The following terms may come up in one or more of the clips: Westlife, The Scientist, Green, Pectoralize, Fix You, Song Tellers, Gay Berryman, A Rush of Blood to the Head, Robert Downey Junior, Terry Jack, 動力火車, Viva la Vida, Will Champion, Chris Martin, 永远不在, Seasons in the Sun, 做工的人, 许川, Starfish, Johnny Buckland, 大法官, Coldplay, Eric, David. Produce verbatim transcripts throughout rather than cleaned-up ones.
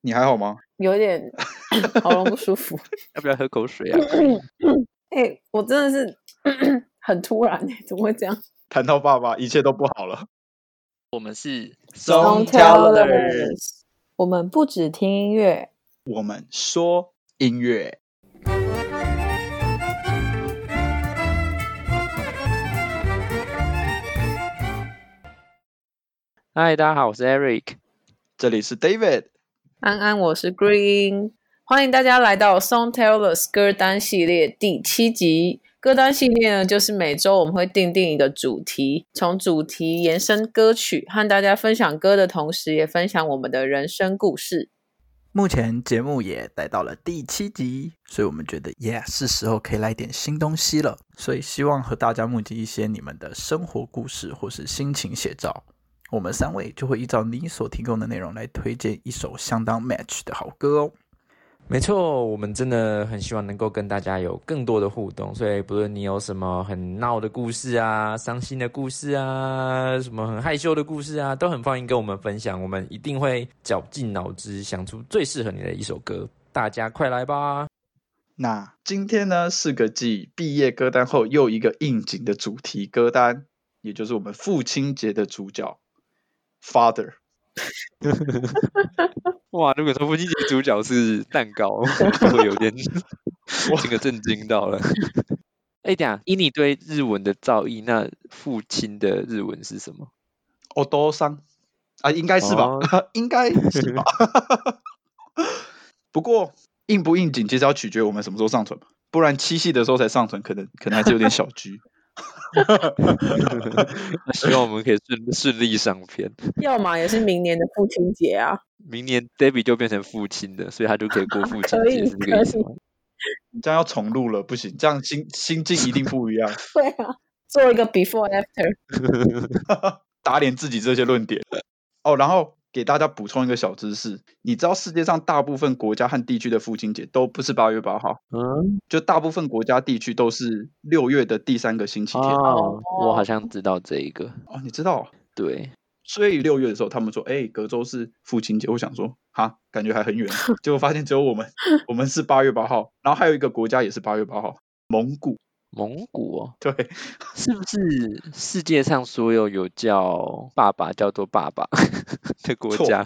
你还好吗？有点喉咙不舒服。要不要喝口水啊？哎、欸，我真的是很突然、欸、怎么会这样？谈到爸爸，一切都不好了。我们是 Song Tellers， 我们不只听音乐，我们说音乐。嗨，大家好，我是 Eric， 这里是 David， 安安，我是 Green， 欢迎大家来到 Song Tellers 歌单系列第七集。歌单系列呢，就是每周我们会定定一个主题，从主题延伸歌曲，和大家分享歌的同时，也分享我们的人生故事。目前节目也来到了第七集，所以我们觉得耶、yeah, 是时候可以来点新东西了，所以希望和大家募集一些你们的生活故事或是心情写照。我们三位就会依照你所提供的内容来推荐一首相当 match 的好歌哦。没错，我们真的很希望能够跟大家有更多的互动，所以不论你有什么很闹的故事啊，伤心的故事啊，什么很害羞的故事啊，都很欢迎跟我们分享，我们一定会绞尽脑汁想出最适合你的一首歌，大家快来吧。那今天呢，是个继毕业歌单后又一个应景的主题歌单，也就是我们父亲节的主角 Father。哇，如果说父亲节主角是蛋糕，就会有点整个震惊到了。哎、欸，等一下，以你对日文的造诣，那父亲的日文是什么？お父さん啊，应该是吧，哦、应该是吧。不过应不应景，其实要取决我们什么时候上传，不然七夕的时候才上传，可能可能还是有点小G。希望我们可以 顺, 顺利上片，要嘛也是明年的父亲节啊，明年 David 就变成父亲的，所以他就可以过父亲节。是这个意思吗？这样要重录了，不行，这样 心, 心境一定不一样。对啊，做一个 before after。 打脸自己这些论点哦。然后给大家补充一个小知识，你知道世界上大部分国家和地区的父亲节都不是八月八号、嗯、就大部分国家地区都是六月的第三个星期天、哦、我好像知道这一个哦。你知道？对，所以六月的时候他们说哎、欸，隔周是父亲节，我想说哈，感觉还很远，结果发现只有我们我们是八月八号，然后还有一个国家也是八月八号，蒙古。蒙古哦，对，是不是世界上所有有叫爸爸叫做爸爸的国家？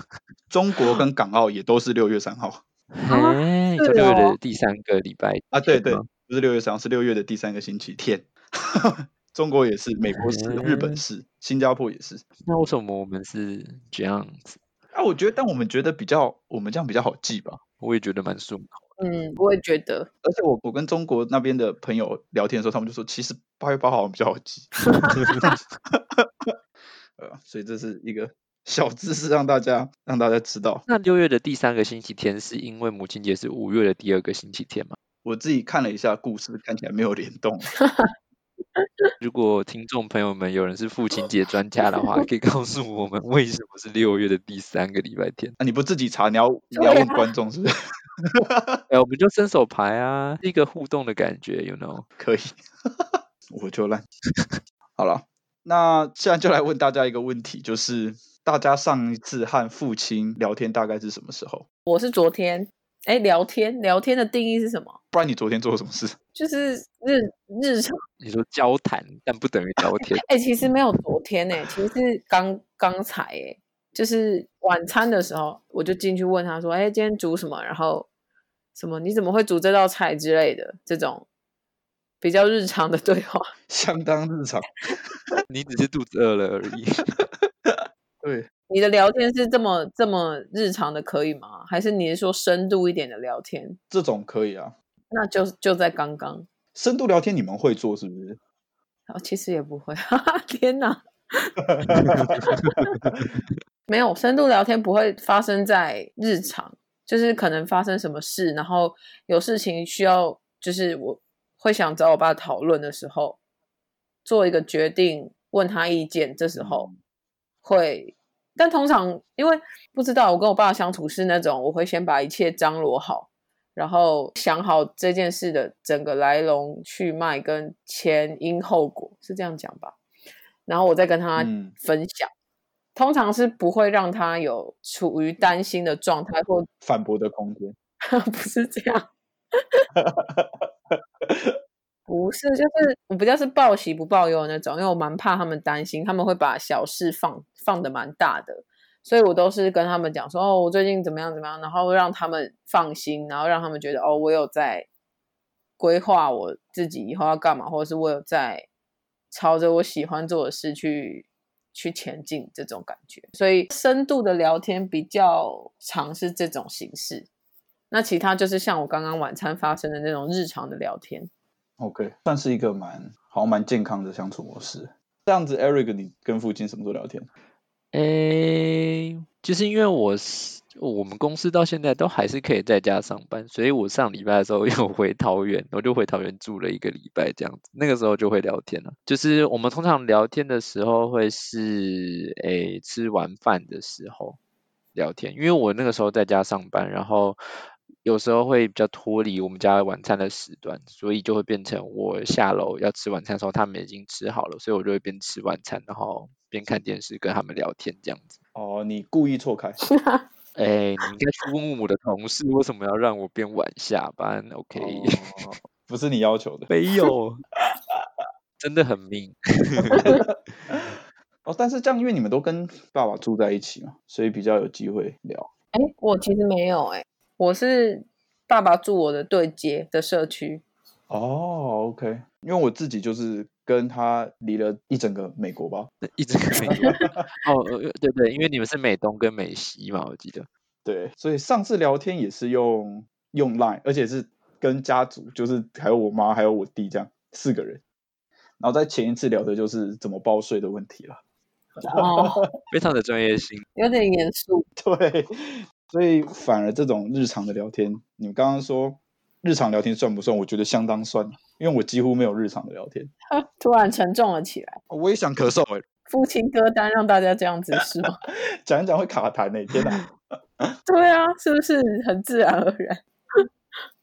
中国跟港澳也都是六月三号。哎、啊，就六月的第三个礼拜啊，对对，不是六月三号，是六月的第三个星期天。中国也是，美国是，日本是，新加坡也是。那为什么我们是这样子？啊，我觉得，但我们觉得比较，我们这样比较好记吧。我也觉得蛮顺口。嗯，我也觉得。而且 我, 我跟中国那边的朋友聊天的时候，他们就说，其实八月八号比较好记。呃，所以这是一个小知识，让大家让大家知道。那六月的第三个星期天，是因为母亲节是五月的第二个星期天吗？我自己看了一下故事，看起来没有联动。如果听众朋友们有人是父亲节专家的话，可以告诉我们为什么是六月的第三个礼拜天、啊、你不自己查，你 要, 你要问观众是不是？、欸、我们就伸手牌啊，是一个互动的感觉 you know， 可以。我就烂。好了，那现在就来问大家一个问题，就是大家上一次和父亲聊天大概是什么时候？我是昨天。哎，聊天聊天的定义是什么？不然你昨天做了什么事？就是日日常。你说交谈，但不等于聊天。哎，其实没有昨天哎、欸，其实是刚刚才哎、欸，就是晚餐的时候，我就进去问他说：“哎，今天煮什么？然后什么？你怎么会煮这道菜之类的？”这种比较日常的对话，相当日常。你只是肚子饿了而已。对。你的聊天是这么这么日常的可以吗？还是你是说深度一点的聊天？这种可以啊。那就就在刚刚深度聊天你们会做是不是？哦，其实也不会。天哪。没有，深度聊天不会发生在日常，就是可能发生什么事，然后有事情需要，就是我会想找我爸讨论的时候，做一个决定，问他意见，这时候会。但通常因为不知道，我跟我爸相处是那种我会先把一切张罗好，然后想好这件事的整个来龙去脉跟前因后果，是这样讲吧，然后我再跟他分享、嗯、通常是不会让他有处于担心的状态或反驳的空间不是这样不是，就是我比较是报喜不报忧的那种，因为我蛮怕他们担心，他们会把小事放放得蛮大的，所以我都是跟他们讲说哦，我最近怎么样怎么样，然后让他们放心，然后让他们觉得哦，我有在规划我自己以后要干嘛，或者是我有在朝着我喜欢做的事去去前进这种感觉。所以深度的聊天比较常是这种形式，那其他就是像我刚刚晚餐发生的那种日常的聊天。 OK， 算是一个蛮好蛮健康的相处模式。这样子 Eric 你跟父亲什么时候聊天？诶，就是因为我我们公司到现在都还是可以在家上班，所以我上礼拜的时候又回桃园，我就回桃园住了一个礼拜这样子，那个时候就会聊天了。就是我们通常聊天的时候会是诶吃完饭的时候聊天，因为我那个时候在家上班，然后有时候会比较脱离我们家晚餐的时段，所以就会变成我下楼要吃晚餐的时候他们已经吃好了，所以我就会边吃晚餐然后边看电视跟他们聊天这样子。哦，你故意错开哎、欸，你应该去问我的同事为什么要让我变晚下班 OK、哦、不是你要求的没有真的很命、哦、但是这样因为你们都跟爸爸住在一起嘛，所以比较有机会聊。哎、欸，我其实没有哎、欸，我是爸爸住我的对街的社区。哦 OK， 因为我自己就是跟他离了一整个美国吧，一整个美国哦，对对，因为你们是美东跟美西嘛，我记得。对，所以上次聊天也是用用 Line， 而且是跟家族，就是还有我妈还有我弟这样四个人，然后在前一次聊的就是怎么报税的问题了。哦，非常的专业性，有点严肃。对，所以反而这种日常的聊天，你们刚刚说日常聊天算不算？我觉得相当算，因为我几乎没有日常的聊天。突然沉重了起来，我也想咳嗽哎。父亲歌单让大家这样子是吗？讲一讲会卡痰哎，天哪！对啊，是不是很自然而然？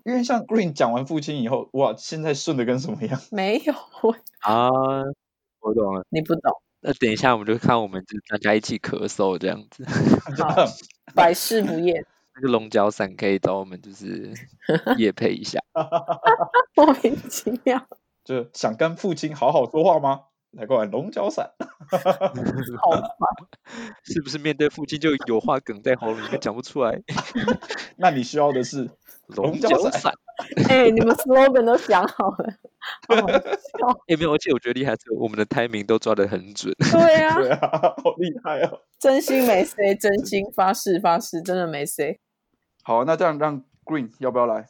因为像 Green 讲完父亲以后，哇，现在顺的跟什么样？没有啊，我懂了，你不懂。那等一下我们就看我们就大家一起咳嗽这样子。好，百试不厌。那个龙角散可以找我们就是业配一下莫名其妙就想跟父亲好好说话吗？来过来龙角散好烦是不是面对父亲就有话梗在喉咙里面讲不出来那你需要的是龙角散哎、欸，你们 slogan 都想好了好笑、欸、没有，而且我觉得厉害是我们的 timing 都抓得很准对啊对啊，好厉害哦，真心没 say， 真心发誓发誓真的没 say。 好，那这样让 Green 要不要来，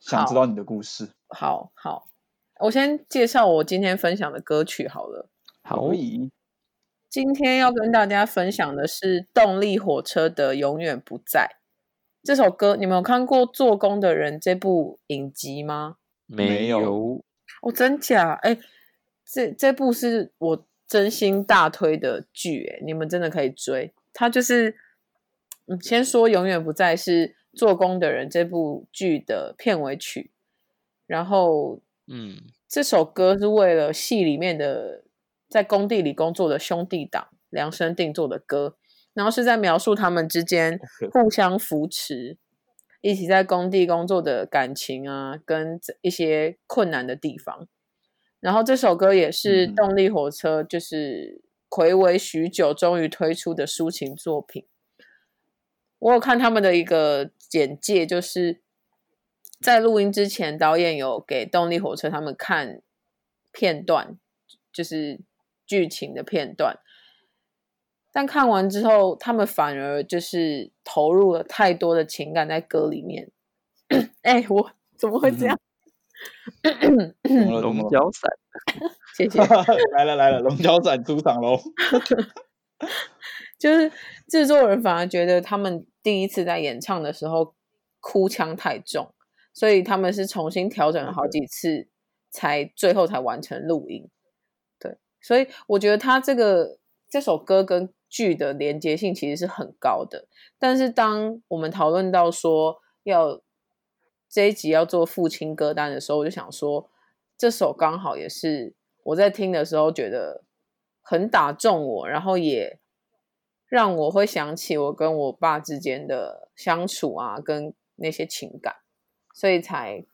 想知道你的故事。好好，我先介绍我今天分享的歌曲好了。好，今天要跟大家分享的是动力火车的《永远不在》这首歌。你们有看过《做工的人》这部影集吗？没有哦，真假？哎，这这部是我真心大推的剧，哎，你们真的可以追。它就是，嗯，先说《永远不在》是《做工的人》这部剧的片尾曲，然后，嗯，这首歌是为了戏里面的在工地里工作的兄弟党量身定做的歌。然后是在描述他们之间互相扶持一起在工地工作的感情啊，跟一些困难的地方。然后这首歌也是动力火车就是睽违许久终于推出的抒情作品。我有看他们的一个简介，就是在录音之前导演有给动力火车他们看片段，就是剧情的片段，但看完之后他们反而就是投入了太多的情感在歌里面哎、欸，我怎么会这样、嗯、龙角散谢谢来了来了，龙角散出场咯就是制作人反而觉得他们第一次在演唱的时候哭腔太重，所以他们是重新调整了好几次才最后才完成录音。对，所以我觉得他这个这首歌跟剧的连结性其实是很高的。但是当我们讨论到说要这一集要做父亲歌单的时候，我就想说这首刚好也是我在听的时候觉得很打中我，然后也让我会想起我跟我爸之间的相处啊，跟那些情感，所以才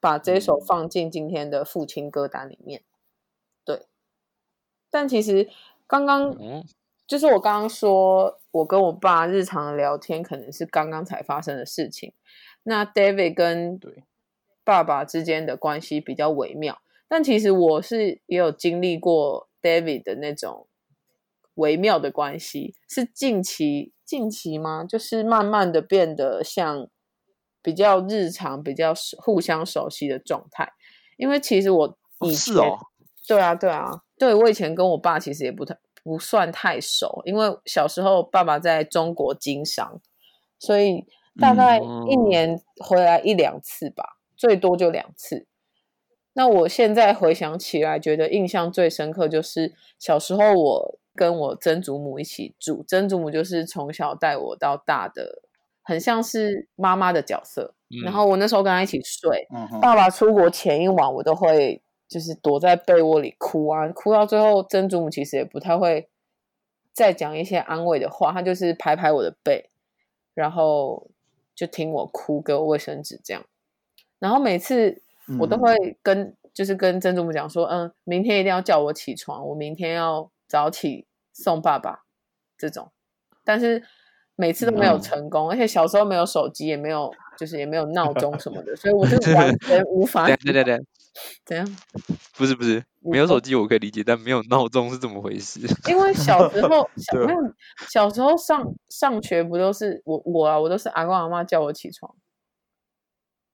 把这首放进今天的父亲歌单里面。对，但其实刚刚就是我刚刚说我跟我爸日常的聊天可能是刚刚才发生的事情，那 David 跟爸爸之间的关系比较微妙，但其实我是也有经历过 David 的那种微妙的关系，是近期近期吗？就是慢慢的变得像比较日常比较互相熟悉的状态。因为其实我以前、哦是哦、对啊对啊对，我以前跟我爸其实也不太不算太熟，因为小时候爸爸在中国经商，所以大概一年回来一两次吧、嗯、最多就两次。那我现在回想起来觉得印象最深刻就是小时候我跟我曾祖母一起住，曾祖母就是从小带我到大的，很像是妈妈的角色、嗯、然后我那时候跟她一起睡、嗯、爸爸出国前一晚我都会就是躲在被窝里哭啊，哭到最后曾祖母其实也不太会再讲一些安慰的话，她就是拍拍我的背，然后就听我哭，给我卫生纸这样。然后每次我都会跟、嗯、就是跟曾祖母讲说，嗯，明天一定要叫我起床，我明天要早起送爸爸这种，但是每次都没有成功、嗯、而且小时候没有手机，也没有就是也没有闹钟什么的所以我就完全无法对对对怎样不是不是没有手机我可以理解，但没有闹钟是怎么回事？因为小时候小, 小时候 上, 上学不都是我我啊我都是阿公阿妈叫我起床，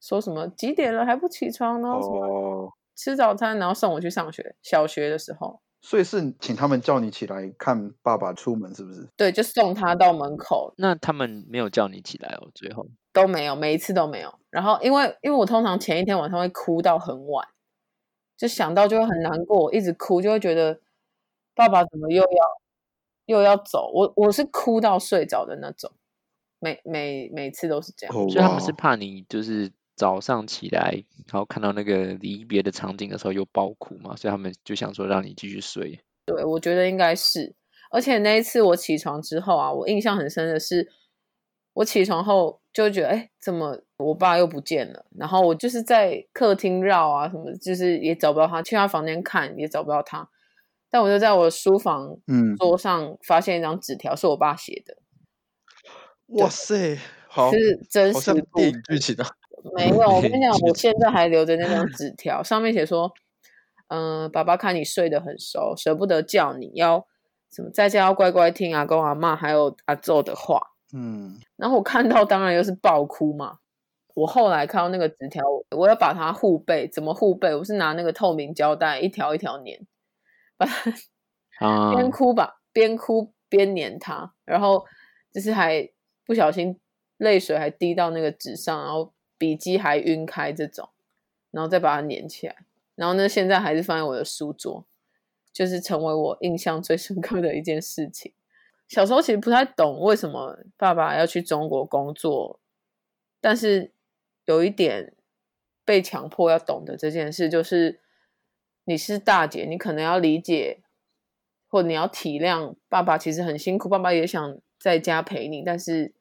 说什么几点了还不起床，然后什么、哦、吃早餐，然后送我去上学。小学的时候，所以是请他们叫你起来看爸爸出门是不是？对，就送他到门口。那他们没有叫你起来哦？最后都没有，每一次都没有。然后因为因为我通常前一天晚上会哭到很晚，就想到就会很难过，我一直哭就会觉得爸爸怎么又要又要走，我我是哭到睡着的那种，每每每次都是这样。Oh, wow. 所以他们是怕你就是早上起来然后看到那个离别的场景的时候又爆哭嘛，所以他们就想说让你继续睡。对，我觉得应该是。而且那一次我起床之后啊，我印象很深的是我起床后就觉得哎，怎么我爸又不见了，然后我就是在客厅绕啊什么，就是也找不到他，去他房间看也找不到他，但我就在我书房桌上发现一张纸条是我爸写的。嗯、哇塞，好是真实，好像电影剧情啊。没有，我跟你讲，我现在还留着那张纸条，上面写说，嗯、呃，爸爸看你睡得很熟，舍不得叫你，要什么在家要乖乖听阿公阿嬷还有阿祖的话，嗯。然后我看到当然又是爆哭嘛。我后来看到那个纸条，我要把它护背，怎么护背？我是拿那个透明胶带一条一条粘，把它边哭吧，边哭边粘它，然后就是还不小心泪水还滴到那个纸上，然后笔记还晕开这种，然后再把它粘起来，然后呢现在还是放在我的书桌，就是成为我印象最深刻的一件事情。小时候其实不太懂为什么爸爸要去中国工作，但是有一点被强迫要懂得这件事，就是你是大姐，你可能要理解或你要体谅爸爸其实很辛苦，爸爸也想在家陪你，但是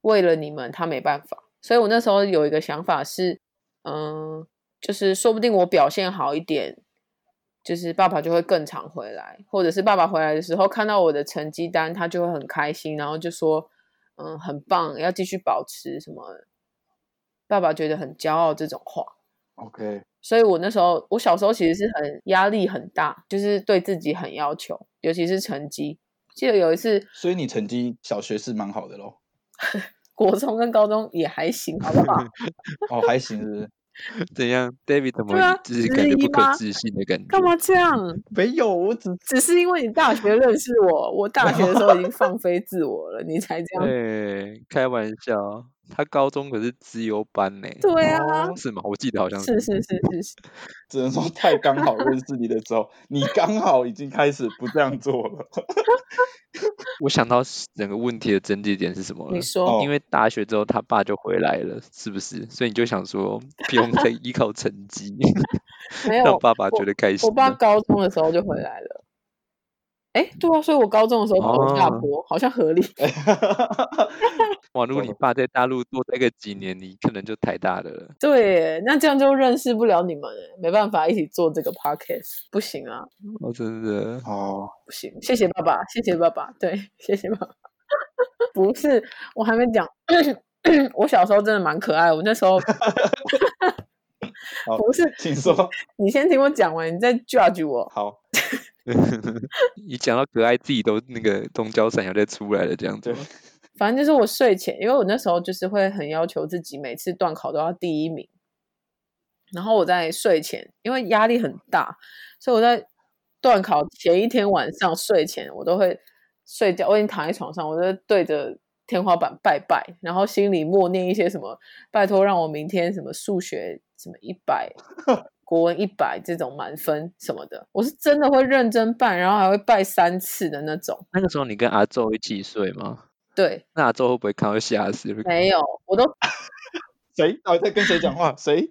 为了你们他没办法。所以我那时候有一个想法是，嗯，就是说不定我表现好一点，就是爸爸就会更常回来，或者是爸爸回来的时候看到我的成绩单，他就会很开心，然后就说，嗯，很棒，要继续保持什么，爸爸觉得很骄傲这种话。OK。所以我那时候，我小时候其实是很压力很大，就是对自己很要求，尤其是成绩。记得有一次，所以你成绩小学是蛮好的咯。国中跟高中也还行，好不好？哦，还行是不是？怎样 ？David 怎么、啊、就是感觉不可置信的感觉？干嘛这样？没有，我只只是因为你大学认识我，我大学的时候已经放飞自我了，你才这样。对，开玩笑，他高中可是资优班呢、欸。对啊、哦，是吗？我记得好像是是是是是，只能说太刚好认识你的时候，你刚好已经开始不这样做了。我想到整个问题的症结点是什么了？你说，因为大学之后他爸就回来了，是不是？所以你就想说，不用再依靠成绩，没有让爸爸觉得开心。我, 我爸高中的时候就回来了，哎，对啊，所以我高中的时候跑下坡、哦、好像合理。哇，如果你爸在大陆多待个几年，你可能就台大的了。对，那这样就认识不了你们，没办法一起做这个 podcast， 不行啊。哦，真的，哦，不行，谢谢爸爸，谢谢爸爸，对，谢谢爸爸。不是，我还没讲，我小时候真的蛮可爱的，我那时候。不是，请说，你先听我讲完，你再 judge 我。好。一讲到可爱，自己都那个东交闪耀再出来了，这样子。反正就是我睡前，因为我那时候就是会很要求自己，每次段考都要第一名。然后我在睡前，因为压力很大，所以我在段考前一天晚上睡前，我都会睡觉，我已经躺在床上，我就对着天花板拜拜，然后心里默念一些什么，拜托让我明天什么数学什么一百，国文一百这种满分什么的，我是真的会认真拜，然后还会拜三次的那种。那个时候你跟阿周一起睡吗？对。那阿周会不会看到吓死？没有，我都谁？我在跟谁讲话？谁？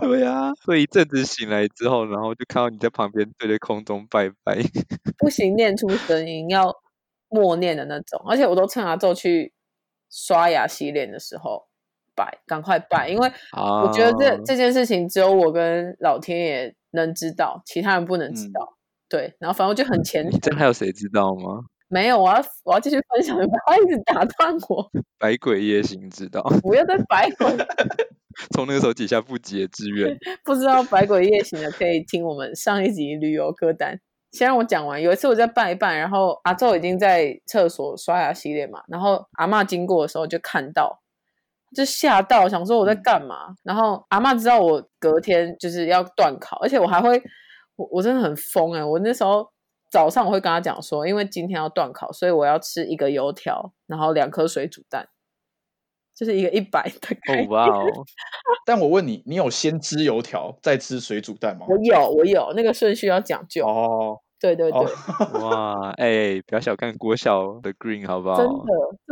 对啊，所以一阵子醒来之后，然后就看到你在旁边对着空中拜拜。不行，念出声音要。默念的那种，而且我都趁阿宙去刷牙洗脸的时候拜，赶快拜，因为我觉得 这,、啊、这件事情只有我跟老天爷能知道，其他人不能知道、嗯、对，然后反正我就很虔诚。你真的还有谁知道吗？没有，我要我要继续分享，不要一直打断我。百鬼夜行知道，不要再百鬼。从那个时候底下不解之缘。不知道百鬼夜行的可以听我们上一集旅游歌单。先让我讲完。有一次我在拜一拜，然后阿宙已经在厕所刷牙洗脸嘛，然后阿嬷经过的时候就看到，就吓到，想说我在干嘛。然后阿嬷知道我隔天就是要段考，而且我还会 我, 我真的很疯欸，我那时候早上我会跟她讲说，因为今天要段考，所以我要吃一个油条，然后两颗水煮蛋，就是一个一百的概念。哇哦！但我问你，你有先吃油条再吃水煮蛋吗？我有，我有，那个顺序要讲究。哦，对对对。哦、哇，哎、欸，不要小看国小的 Green 好不好？真的，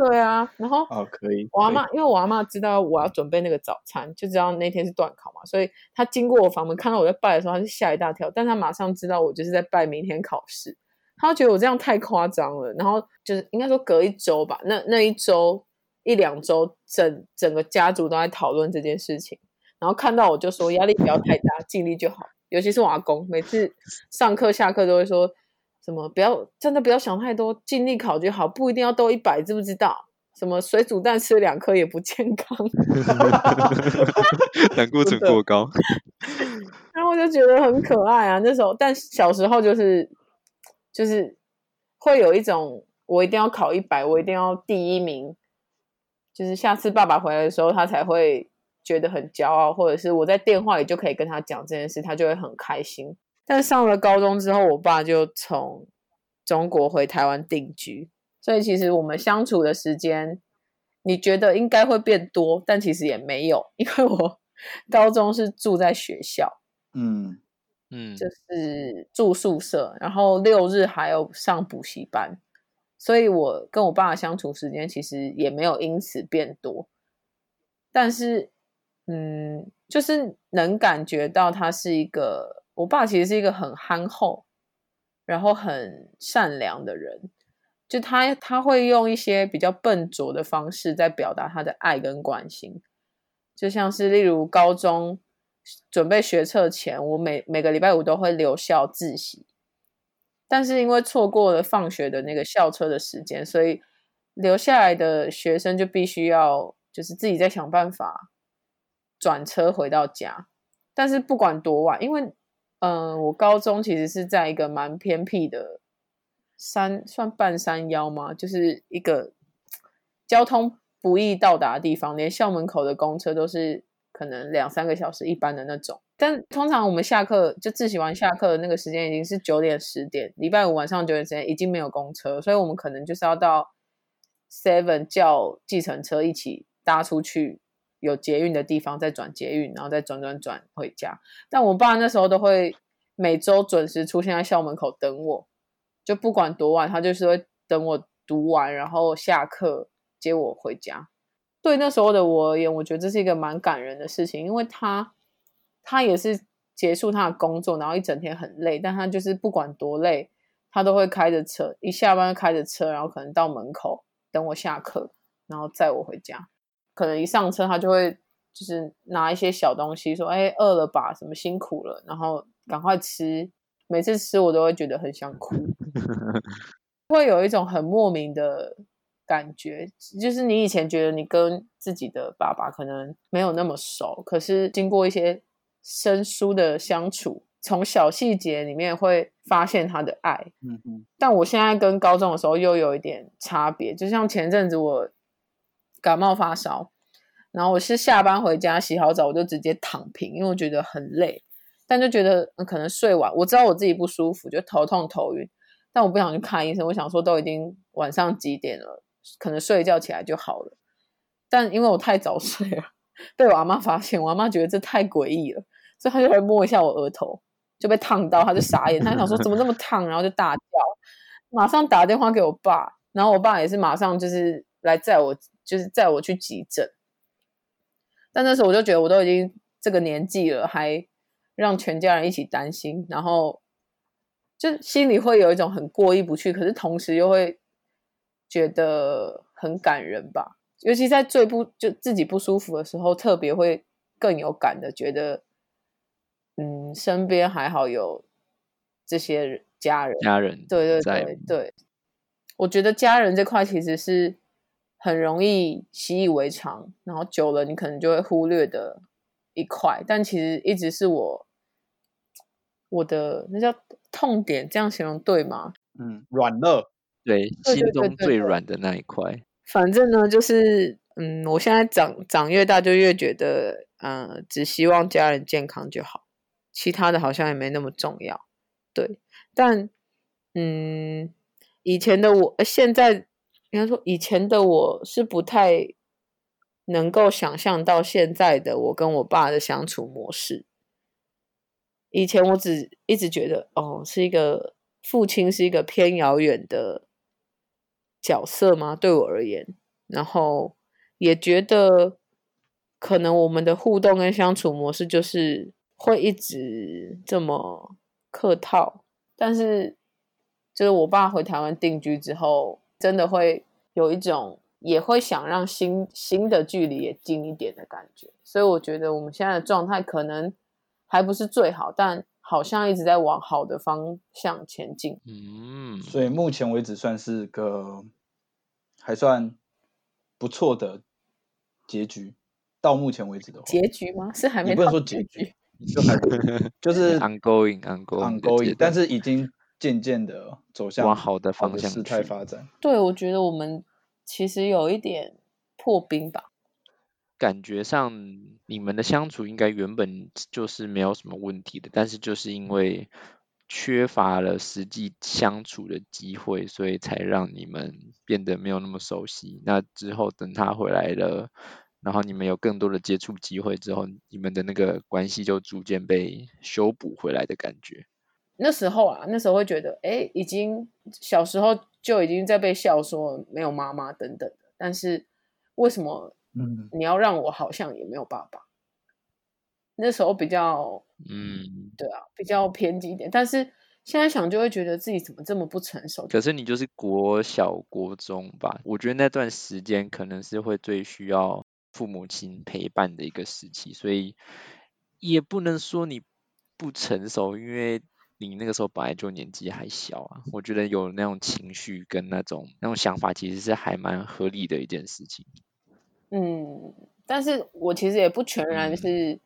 对啊。然后哦，可以。我阿嬷，因为我阿嬷知道我要准备那个早餐，就知道那天是段考嘛，所以她经过我房门看到我在拜的时候，她就吓一大跳。但她马上知道我就是在拜明天考试，她觉得我这样太夸张了。然后就是应该说隔一周吧，那那一周。一两周 整, 整个家族都在讨论这件事情，然后看到我就说压力不要太大，尽力就好。尤其是我阿公，每次上课下课都会说什么不要真的不要想太多，尽力考就好，不一定要都一百，知不知道？什么水煮蛋吃两颗也不健康，胆固醇过高。然后我就觉得很可爱啊，那时候。但小时候就是就是会有一种我一定要考一百，我一定要第一名。就是下次爸爸回来的时候他才会觉得很骄傲，或者是我在电话里就可以跟他讲这件事，他就会很开心。但上了高中之后，我爸就从中国回台湾定居，所以其实我们相处的时间你觉得应该会变多，但其实也没有，因为我高中是住在学校，嗯嗯，就是住宿舍，然后六日还有上补习班，所以我跟我爸的相处时间其实也没有因此变多，但是嗯，就是能感觉到他是一个，我爸其实是一个很憨厚然后很善良的人，就他他会用一些比较笨拙的方式在表达他的爱跟关心。就像是例如高中准备学测前，我每每个礼拜五都会留校自习，但是因为错过了放学的那个校车的时间，所以留下来的学生就必须要就是自己再想办法转车回到家。但是不管多晚，因为嗯、呃，我高中其实是在一个蛮偏僻的山，算半山腰嘛，就是一个交通不易到达的地方，连校门口的公车都是可能两三个小时一班的那种。但通常我们下课就自习完下课的那个时间已经是九点十点，礼拜五晚上九点之前已经没有公车，所以我们可能就是要到 Seven 叫计程车一起搭出去有捷运的地方，再转捷运，然后再转转转回家。但我爸那时候都会每周准时出现在校门口等我，就不管多晚他就是会等我读完，然后下课接我回家。对那时候的我而言，我觉得这是一个蛮感人的事情，因为他他也是结束他的工作，然后一整天很累，但他就是不管多累，他都会开着车，一下班开着车，然后可能到门口等我下课，然后载我回家。可能一上车他就会就是拿一些小东西说，哎，饿了吧，什么辛苦了，然后赶快吃。每次吃我都会觉得很想哭，会有一种很莫名的感觉，就是你以前觉得你跟自己的爸爸可能没有那么熟，可是经过一些生疏的相处，从小细节里面会发现他的爱。嗯嗯。但我现在跟高中的时候又有一点差别，就像前阵子我感冒发烧，然后我是下班回家洗好澡我就直接躺平，因为我觉得很累，但就觉得、嗯、可能睡晚，我知道我自己不舒服，就头痛头晕，但我不想去看医生，我想说都已经晚上几点了，可能睡一觉起来就好了。但因为我太早睡了，被我阿嬷发现，我阿嬷觉得这太诡异了，所以她就来摸一下我额头，就被烫到，她就傻眼，她想说怎么那么烫，然后就大叫，马上打电话给我爸，然后我爸也是马上就是来载我，就是载我去急诊。但那时候我就觉得我都已经这个年纪了，还让全家人一起担心，然后就心里会有一种很过意不去，可是同时又会觉得很感人吧，尤其在最不就自己不舒服的时候，特别会更有感的觉得，嗯，身边还好有这些家人，家人，对对对对，我觉得家人这块其实是很容易习以为常，然后久了你可能就会忽略的一块，但其实一直是我我的那叫痛点，这样形容对吗？嗯，软肋。对，心中最软的那一块。对对对对对，反正呢就是嗯，我现在长长越大就越觉得呃，只希望家人健康就好，其他的好像也没那么重要。对，但嗯，以前的我现在应该说以前的我是不太能够想象到现在的我跟我爸的相处模式。以前我只一直觉得哦，是一个父亲是一个偏遥远的角色吗？对我而言，然后也觉得可能我们的互动跟相处模式就是会一直这么客套，但是就是我爸回台湾定居之后，真的会有一种也会想让新新的距离也近一点的感觉，所以我觉得我们现在的状态可能还不是最好，但好像一直在往好的方向前进。嗯，所以目前为止算是个还算不错的结局，到目前为止的话。结局吗？是还没到，你不能说结局，就还就是 ongoing ongoing ongoing， 但是已经渐渐的走向往好的方向事态发展。对，我觉得我们其实有一点破冰吧。感觉上你们的相处应该原本就是没有什么问题的，但是就是因为缺乏了实际相处的机会，所以才让你们变得没有那么熟悉。那之后等他回来了，然后你们有更多的接触机会之后，你们的那个关系就逐渐被修补回来的感觉。那时候啊，那时候会觉得哎，已经小时候就已经在被笑说没有妈妈等等，但是为什么嗯、你要让我好像也没有爸爸，那时候比较嗯，对啊，比较偏激一点，但是现在想就会觉得自己怎么这么不成熟。可是你就是国小国中吧，我觉得那段时间可能是会最需要父母亲陪伴的一个时期，所以也不能说你不成熟，因为你那个时候本来就年纪还小啊，我觉得有那种情绪跟那种那种想法其实是还蛮合理的一件事情。嗯，但是我其实也不全然是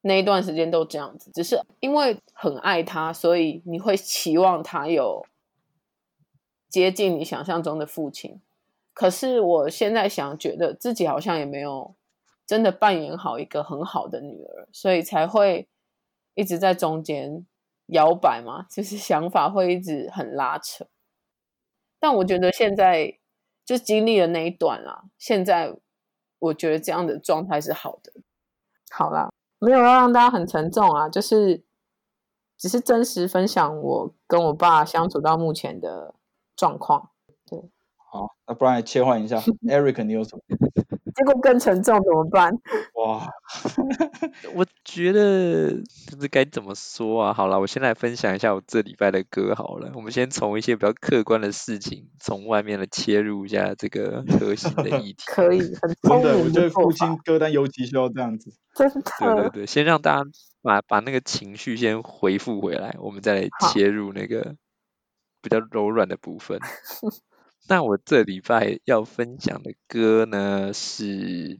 那一段时间都这样子，只是因为很爱他，所以你会期望他有接近你想象中的父亲。可是我现在想觉得自己好像也没有真的扮演好一个很好的女儿，所以才会一直在中间摇摆嘛，就是想法会一直很拉扯。但我觉得现在就经历了那一段啦，现在我觉得这样的状态是好的。好啦，没有要让大家很沉重啊，就是只是真实分享我跟我爸相处到目前的状况。对，好，那不然切换一下，Eric 你有什么？结果更沉重怎么办？哇，哦，我觉得就是该怎么说啊？好了，我先来分享一下我这礼拜的歌好了。我们先从一些比较客观的事情，从外面的切入一下这个核心的议题。可以，很聪明的做法。真的，我觉得父亲歌单尤其需要这样子。真的。对对对，先让大家把把那个情绪先回复回来，我们再来切入那个比较柔软的部分。那我这礼拜要分享的歌呢是。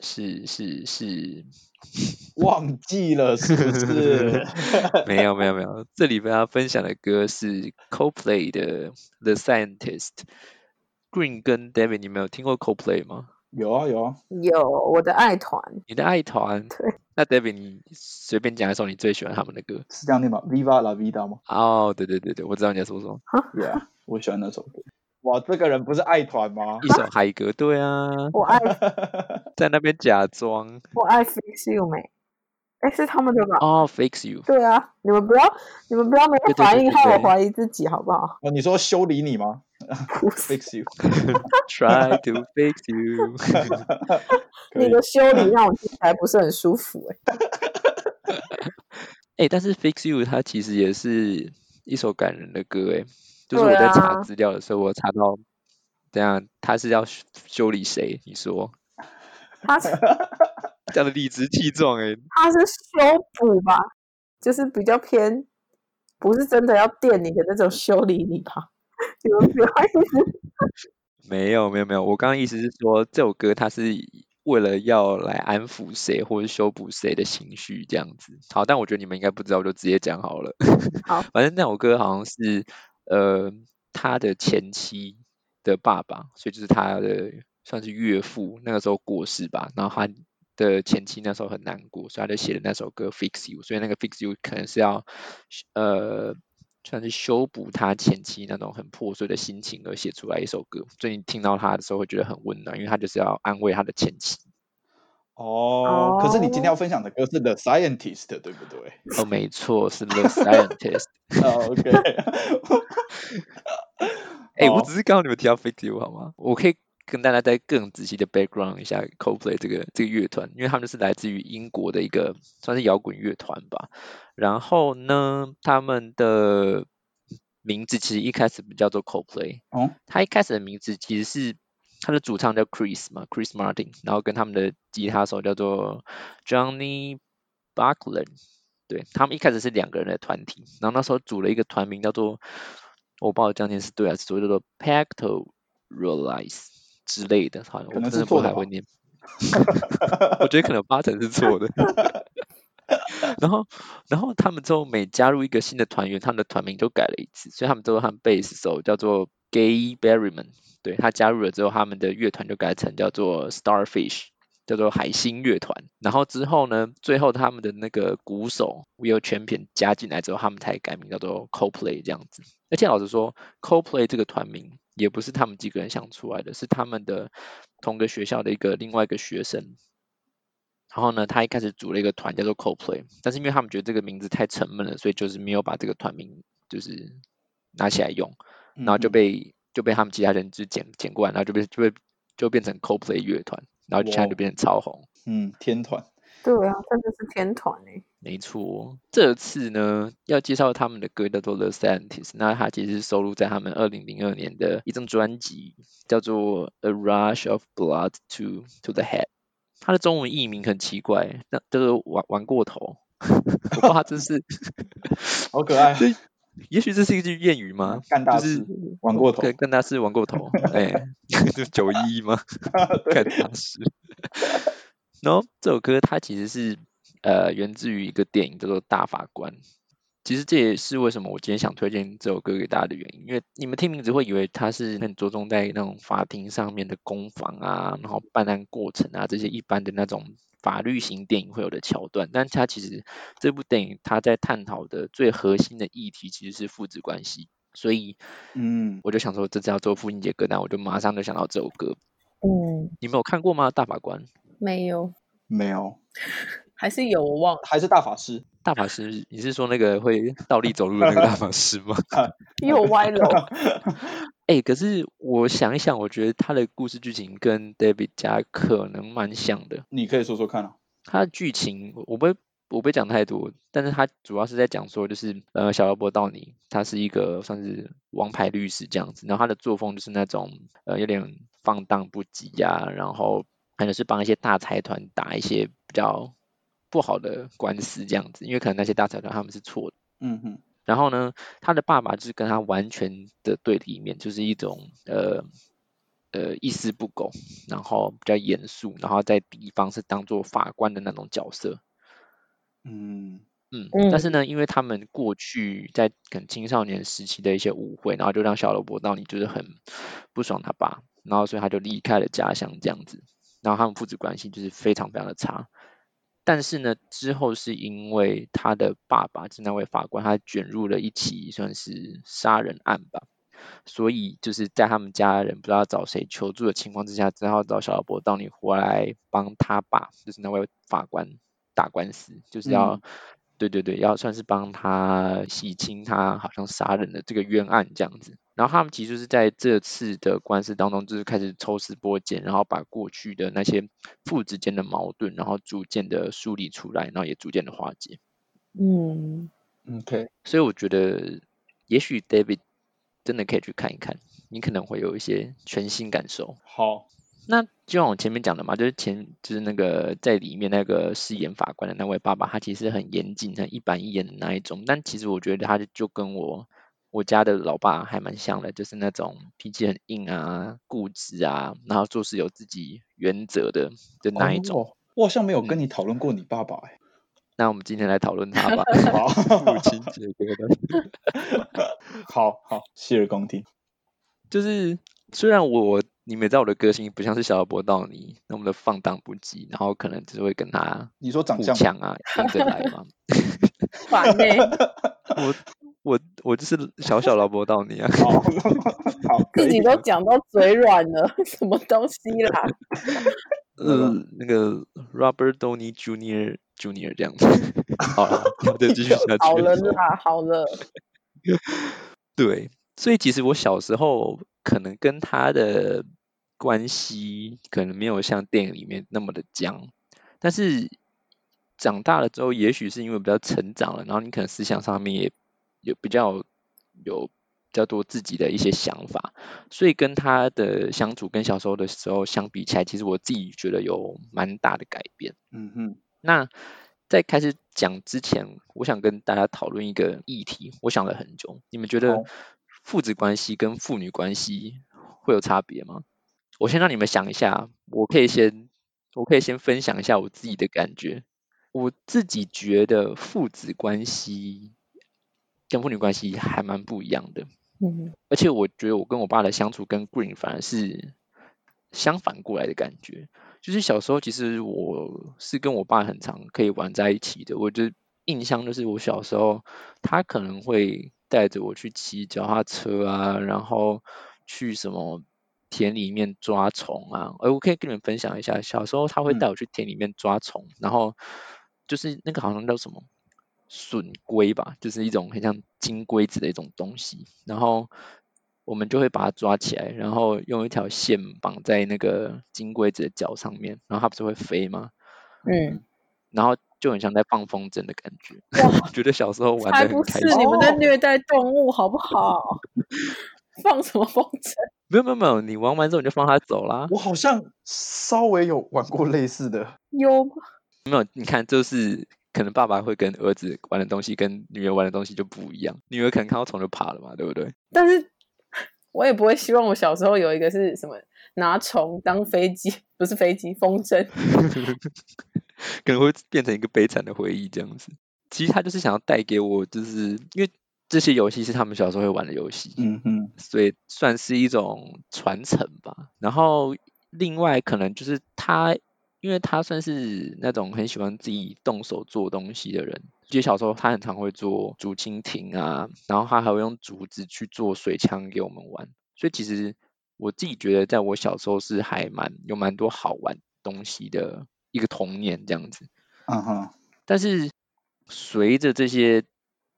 是是是忘记了是不是没有没有没有，这里边要分享的歌是 Coldplay 的 The Scientist。 Green 跟 David， 你们有听过 Coldplay 吗？有啊有啊有，我的爱团。你的爱团？对。那 David 你随便讲一首你最喜欢他们的歌。是这样念吗？ Viva la Vida 吗？哦、oh, 对对对对，我知道你在说什么。yeah, 我喜欢那首歌。哇，这个人不是爱团吗？一首海格，对啊，我爱在那边假装我爱 Fix You 没？哎，是他们的吧？哦、oh, ，Fix You， 对啊，你们不要你们不要没有反应，害我怀疑自己好不好？哦，你说修理你吗？Fix you Try to fix you 你的修理让我听起来不是很舒服哎、欸欸。但是 Fix You 它其实也是一首感人的歌哎、欸。就是我在查资料的时候、啊、我查到怎样他是要修理谁，你说他是这样的理直气壮欸，他是修补吧，就是比较偏不是真的要电你的那种修理你吧你们不要没有没有没有，我刚刚意思是说这首歌他是为了要来安抚谁或是修补谁的情绪这样子。好，但我觉得你们应该不知道，我就直接讲好了好，反正那首歌好像是呃，他的前妻的爸爸，所以就是他的算是岳父，那个时候过世吧，然后他的前妻那时候很难过，所以他就写的那首歌 Fix You， 所以那个 Fix You 可能是要呃，算是修补他前妻那种很破碎的心情而写出来一首歌，所以你听到他的时候会觉得很温暖，因为他就是要安慰他的前妻。哦、oh, oh. 可是你今天要分享的歌是 The Scientist 对不对？哦、oh, 没错，是 The Scientist 哦、oh, OK 哎、欸， oh. 我只是刚好你们提到 Fix You 好吗？我可以跟大家再更仔细的 background 一下 Coldplay 这个这个乐团，因为他们是来自于英国的一个算是摇滚乐团吧。然后呢，他们的名字其实一开始不叫做 Coldplay、oh. 他一开始的名字其实是他的主唱叫 Chris 嘛 ，Chris Martin， 然后跟他们的吉他手叫做 Johnny Buckland， 对，他们一开始是两个人的团体，然后那时候组了一个团名叫做，我不知道这样念是对还是错，叫做 Pectoralize 之类的，好像我真的不太会念，我觉得可能八成是错的。然后，然后他们之后每加入一个新的团员，他们的团名就改了一次，所以他们之后他们贝斯手叫做 Gay Berryman。对，他加入了之后，他们的乐团就改成叫做 Starfish， 叫做海星乐团。然后之后呢，最后他们的那个鼓手 Will Champion 加进来之后，他们才改名叫做 Coldplay 这样子。而且老实说 ，Coldplay 这个团名也不是他们几个人想出来的，是他们的同个学校的一个另外一个学生。然后呢，他一开始组了一个团叫做 Coldplay， 但是因为他们觉得这个名字太沉闷了，所以就是没有把这个团名就是拿起来用，然后就被。嗯就被他们其他人就捡捡过来，然后就被就被就变成 Coldplay 乐团，然后现在就变成超红，嗯，天团。对啊，真的是天团哎。没错，这次呢要介绍他们的歌叫做 The Scientist， 那它其实是收录在他们二零零二年的一张专辑，叫做 A Rush of Blood to to the Head。它的中文译名很奇怪，那就是玩玩过头，我怕真是好可爱。也许这是一句谚语吗？干大事、就是、玩过头，对，干大事玩过头，哎、欸，就九一一吗？干大事。然后这首歌它其实是呃源自于一个电影叫做《大法官》，其实这也是为什么我今天想推荐这首歌给大家的原因，因为你们听名字会以为它是很着重在那种法庭上面的攻防啊，然后办案过程啊这些一般的那种。法律型电影会有的桥段，但它其实这部电影它在探讨的最核心的议题其实是父子关系，所以嗯，我就想说这次要做父亲节歌单，我就马上就想到这首歌。嗯，你们有看过吗？大法官？没有，没有，还是有我忘了，还是大法师？大法师？你是说那个会倒立走路的那个大法师吗？又歪了。欸，可是我想一想，我觉得他的故事剧情跟 David 家可能蛮像的。你可以说说看啊。他的剧情我不会我不会讲太多，但是他主要是在讲说，就是呃，小劳勃道尼他是一个算是王牌律师这样子，然后他的作风就是那种呃有点放荡不羁啊，然后可能是帮一些大财团打一些比较不好的官司这样子，因为可能那些大财团他们是错的。嗯哼。然后呢，他的爸爸就是跟他完全的对立面，就是一种呃呃一丝不苟，然后比较严肃，然后在地方是当做法官的那种角色。嗯嗯，但是呢，因为他们过去在可能青少年时期的一些误会，然后就让小劳勃道尼就是很不爽他爸，然后所以他就离开了家乡这样子，然后他们父子关系就是非常非常的差。但是呢，之后是因为他的爸爸是那位法官，他卷入了一起算是杀人案吧，所以就是在他们家人不知道找谁求助的情况之下，只好找小劳勃道尼回来帮他爸，就是那位法官打官司，就是要、嗯、对对对，要算是帮他洗清他好像杀人的这个冤案这样子。然后他们其实就是在这次的官司当中，就是开始抽丝剥茧，然后把过去的那些父子间的矛盾，然后逐渐的梳理出来，然后也逐渐的化解。嗯 ，OK。所以我觉得，也许 David 真的可以去看一看，你可能会有一些全新感受。好，那就像我前面讲的嘛，就是前就是那个在里面那个饰演法官的那位爸爸，他其实很严谨、很一板一眼的那一种，但其实我觉得他就跟我。我家的老爸还蛮像的，就是那种脾气很硬啊、固执啊，然后做事有自己原则的的那一种。哦、我好像没有跟你讨论过你爸爸哎、欸嗯。那我们今天来讨论他吧。好，母亲节这个东西。好好，洗耳恭听。就是虽然我你们知道我的个性不像是小劳勃道尼那么的放荡不羁，然后可能只会跟他你说长相互呛啊，跟着来嘛。烦欸我。我我就是小小劳勃道尼啊好好自己都讲到嘴软了什么东西啦呃那个 Robert Downey Junior Junior 这样子好了再继续下去好了啦好了对，所以其实我小时候可能跟他的关系可能没有像电影里面那么的僵，但是长大了之后也许是因为比较成长了，然后你可能思想上面也有比较有比较多自己的一些想法，所以跟他的相处跟小时候的时候相比起来，其实我自己觉得有蛮大的改变。嗯哼。那在开始讲之前，我想跟大家讨论一个议题，我想了很久，你们觉得父子关系跟父女关系会有差别吗？我先让你们想一下，我可以先我可以先分享一下我自己的感觉。我自己觉得父子关系跟父女关系还蛮不一样的，嗯，而且我觉得我跟我爸的相处跟 Green 反而是相反过来的感觉，就是小时候其实我是跟我爸很常可以玩在一起的，我就印象就是我小时候他可能会带着我去骑脚踏车啊，然后去什么田里面抓虫啊，而我可以跟你们分享一下，小时候他会带我去田里面抓虫，嗯，然后就是那个好像叫什么笋龟吧，就是一种很像金龟子的一种东西，然后我们就会把它抓起来，然后用一条线绑在那个金龟子的脚上面，然后它不是会飞吗？嗯，然后就很像在放风筝的感觉。我觉得小时候玩得很开心。才不是，你们在虐待动物好不好？放什么风筝？没有没有没有，你玩完之后你就放它走啦。我好像稍微有玩过类似的。有吗？没有，你看就是。可能爸爸会跟儿子玩的东西跟女儿玩的东西就不一样，女儿可能看到虫就爬了嘛，对不对？但是我也不会希望我小时候有一个是什么拿虫当飞机，不是飞机，风筝可能会变成一个悲惨的回忆这样子。其实他就是想要带给我，就是因为这些游戏是他们小时候会玩的游戏，嗯哼，所以算是一种传承吧。然后另外可能就是他因为他算是那种很喜欢自己动手做东西的人，其实小时候他很常会做竹蜻蜓啊，然后他还会用竹子去做水枪给我们玩，所以其实我自己觉得在我小时候是还蛮有蛮多好玩东西的一个童年这样子。嗯哼。但是随着这些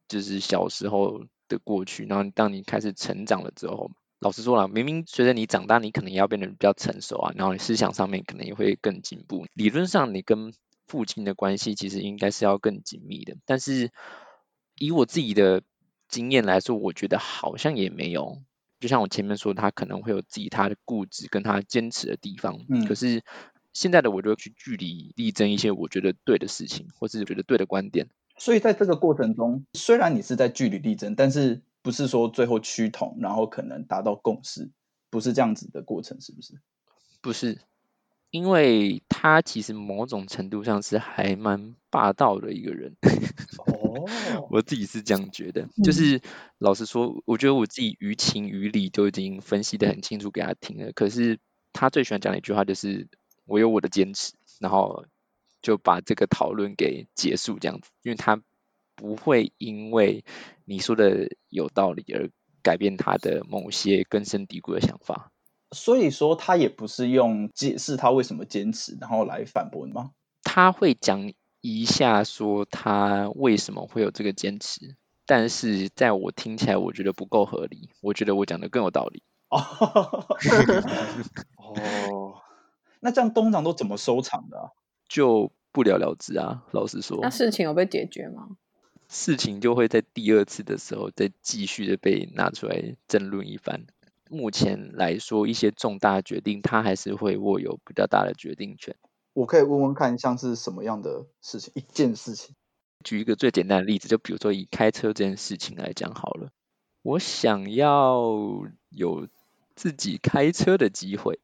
就是小时候的过去，然后当你开始成长了之后，老实说啦，明明随着你长大，你可能也要变得比较成熟啊，然后你思想上面可能也会更进步，理论上你跟父亲的关系其实应该是要更紧密的，但是以我自己的经验来说，我觉得好像也没有，就像我前面说，他可能会有自己他的固执跟他坚持的地方、嗯、可是现在的我就会去据理力争一些我觉得对的事情，或是觉得对的观点。所以在这个过程中，虽然你是在据理力争，但是不是说最后趋同然后可能达到共识，不是这样子的过程，是不是？不是，因为他其实某种程度上是还蛮霸道的一个人哦，我自己是这样觉得、嗯、就是老实说，我觉得我自己于情于理都已经分析得很清楚给他听了，可是他最喜欢讲的一句话就是我有我的坚持，然后就把这个讨论给结束这样子，因为他不会因为你说的有道理而改变他的某些根深蒂固的想法。所以说他也不是用解释他为什么坚持然后来反驳你吗？他会讲一下说他为什么会有这个坚持，但是在我听起来我觉得不够合理，我觉得我讲的更有道理哦，那这样通常都怎么收场的、啊、就不了了之啊，老实说。那事情有被解决吗？事情就会在第二次的时候再继续的被拿出来争论一番。目前来说，一些重大决定他还是会握有比较大的决定权。我可以问问看像是什么样的事情？一件事情，举一个最简单的例子，就比如说以开车这件事情来讲好了，我想要有自己开车的机会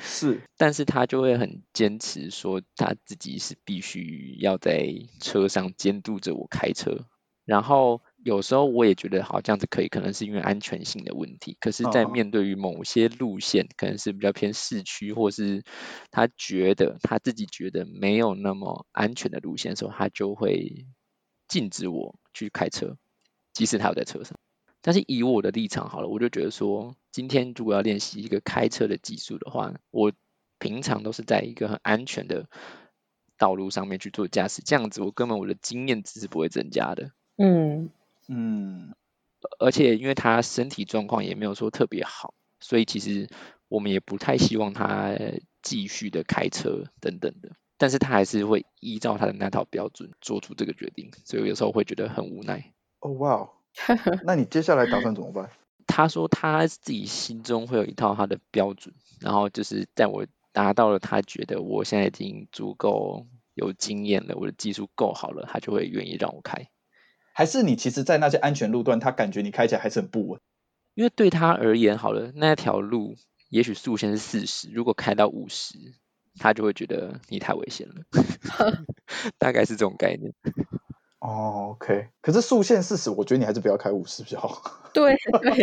是，但是他就会很坚持说他自己是必须要在车上监督着我开车，然后有时候我也觉得好这样子可以，可能是因为安全性的问题，可是在面对于某些路线、哦、可能是比较偏市区，或是他觉得他自己觉得没有那么安全的路线的时候，他就会禁止我去开车，即使他有在车上。但是以我的立场好了，我就觉得说今天如果要练习一个开车的技术的话，我平常都是在一个很安全的道路上面去做驾驶，这样子我根本我的经验值是不会增加的。嗯嗯，而且因为他身体状况也没有说特别好，所以其实我们也不太希望他继续的开车等等的，但是他还是会依照他的那套标准做出这个决定，所以有时候会觉得很无奈。哦哇，那你接下来打算怎么办？他说他自己心中会有一套他的标准，然后就是在我达到了他觉得我现在已经足够有经验了，我的技术够好了，他就会愿意让我开。还是你其实在那些安全路段他感觉你开起来还是很不稳？因为对他而言好了，那条路也许速限是四十，如果开到五十他就会觉得你太危险了大概是这种概念哦、oh, OK， 可是速限四十我觉得你还是不要开五十比较好。对对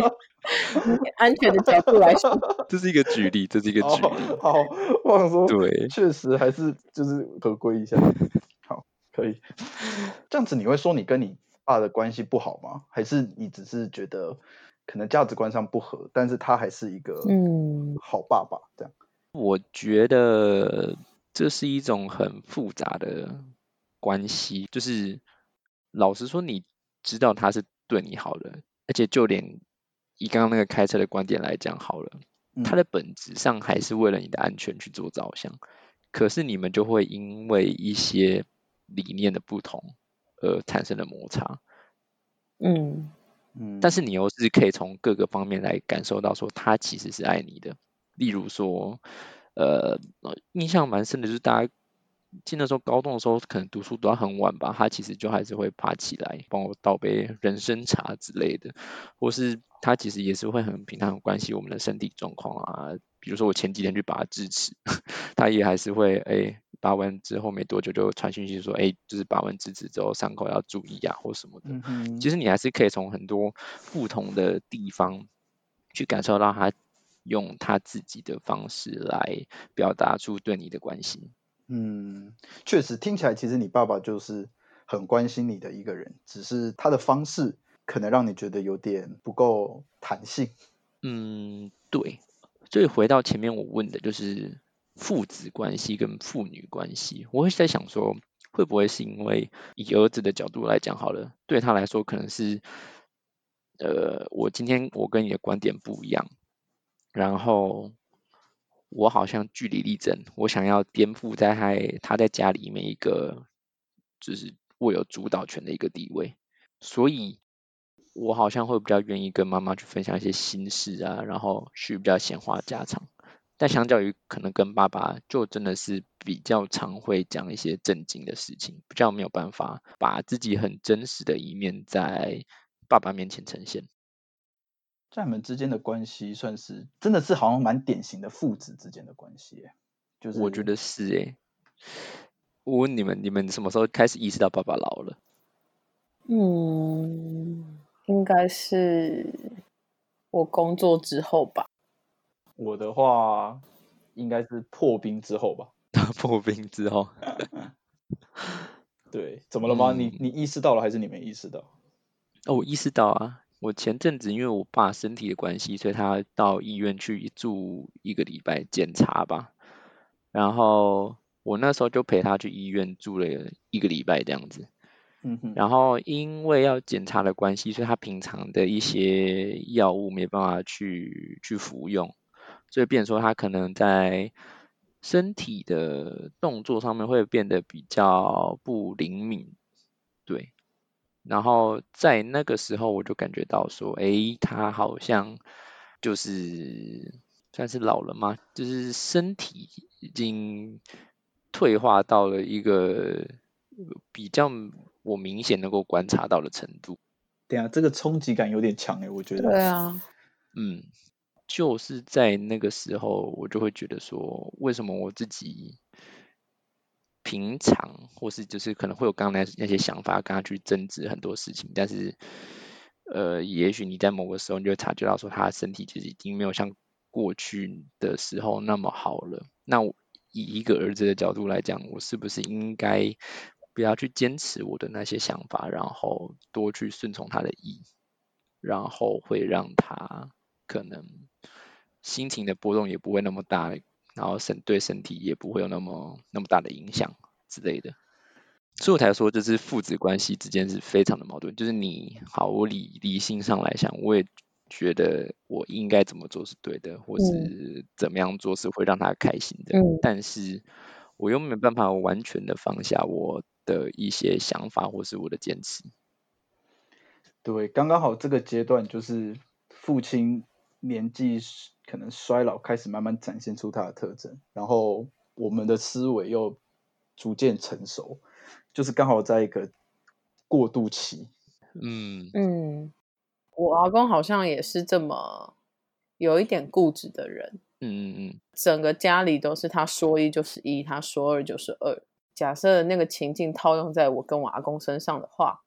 安全的角度来说这是一个举例，这是一个举例、oh, 好，我想说对，确实还是就是合规一下好，可以。这样子你会说你跟你爸的关系不好吗？还是你只是觉得可能价值观上不合，但是他还是一个好爸爸这样？我觉得这是一种很复杂的关系，就是老实说你知道他是对你好的，而且就连以刚刚那个开车的观点来讲好了、嗯、他的本质上还是为了你的安全去做着想，可是你们就会因为一些理念的不同而产生了摩擦。嗯嗯，但是你又是可以从各个方面来感受到说他其实是爱你的。例如说呃，印象蛮深的就是大家进的时候，高中的时候可能读书读到很晚吧，他其实就还是会爬起来帮我倒杯人参茶之类的，或是他其实也是会很平常关心我们的身体状况啊，比如说我前几天去拔智齿他也还是会哎、欸，拔完之后没多久就传讯息说哎、欸，就是拔完智齿之后伤口要注意啊或什么的、嗯、其实你还是可以从很多不同的地方去感受到他用他自己的方式来表达出对你的关心。嗯，确实听起来其实你爸爸就是很关心你的一个人，只是他的方式可能让你觉得有点不够弹性。嗯，对。所以回到前面我问的就是父子关系跟父女关系，我会在想说会不会是因为以儿子的角度来讲好了，对他来说可能是呃，我今天我跟你的观点不一样，然后我好像据理力争，我想要颠覆在他他在家里面一个就是握有主导权的一个地位，所以我好像会比较愿意跟妈妈去分享一些心事啊，然后去比较闲话家常。但相较于可能跟爸爸，就真的是比较常会讲一些正经的事情，比较没有办法把自己很真实的一面在爸爸面前呈现。在你们之间的关系算是真的是好像蛮典型的父子之间的关系耶，就是我觉得是耶。我问你们，你们什么时候开始意识到爸爸老了？嗯，应该是我工作之后吧。我的话应该是破冰之后吧。破冰之后对，怎么了吗？嗯，你, 你意识到了还是你没意识到？哦，我意识到啊。我前阵子因为我爸身体的关系，所以他到医院去住一个礼拜检查吧，然后我那时候就陪他去医院住了一个礼拜这样子。嗯哼。然后因为要检查的关系，所以他平常的一些药物没办法去去服用，所以变成说他可能在身体的动作上面会变得比较不灵敏，对。然后在那个时候我就感觉到说，诶，他好像就是算是老了吗？就是身体已经退化到了一个比较我明显能够观察到的程度。对啊，这个冲击感有点强耶，我觉得。对啊。嗯，就是在那个时候我就会觉得说，为什么我自己平常或是就是可能会有刚才那些想法跟他去争执很多事情，但是呃，也许你在某个时候你就察觉到说他的身体其实已经没有像过去的时候那么好了。那我以一个儿子的角度来讲，我是不是应该不要去坚持我的那些想法，然后多去顺从他的意，然后会让他可能心情的波动也不会那么大，然后对身体也不会有那么那么大的影响之类的。所以我才说就是父子关系之间是非常的矛盾，就是你好，我理理性上来想，我也觉得我应该怎么做是对的，或是怎么样做是会让他开心的，嗯，但是我又没办法完全的放下我的一些想法或是我的坚持。对，刚刚好这个阶段就是父亲年纪可能衰老开始慢慢展现出它的特征，然后我们的思维又逐渐成熟，就是刚好在一个过渡期。嗯嗯，我阿公好像也是这么有一点固执的人。嗯嗯嗯，整个家里都是他说一就是一，他说二就是二。假设那个情境套用在我跟我阿公身上的话，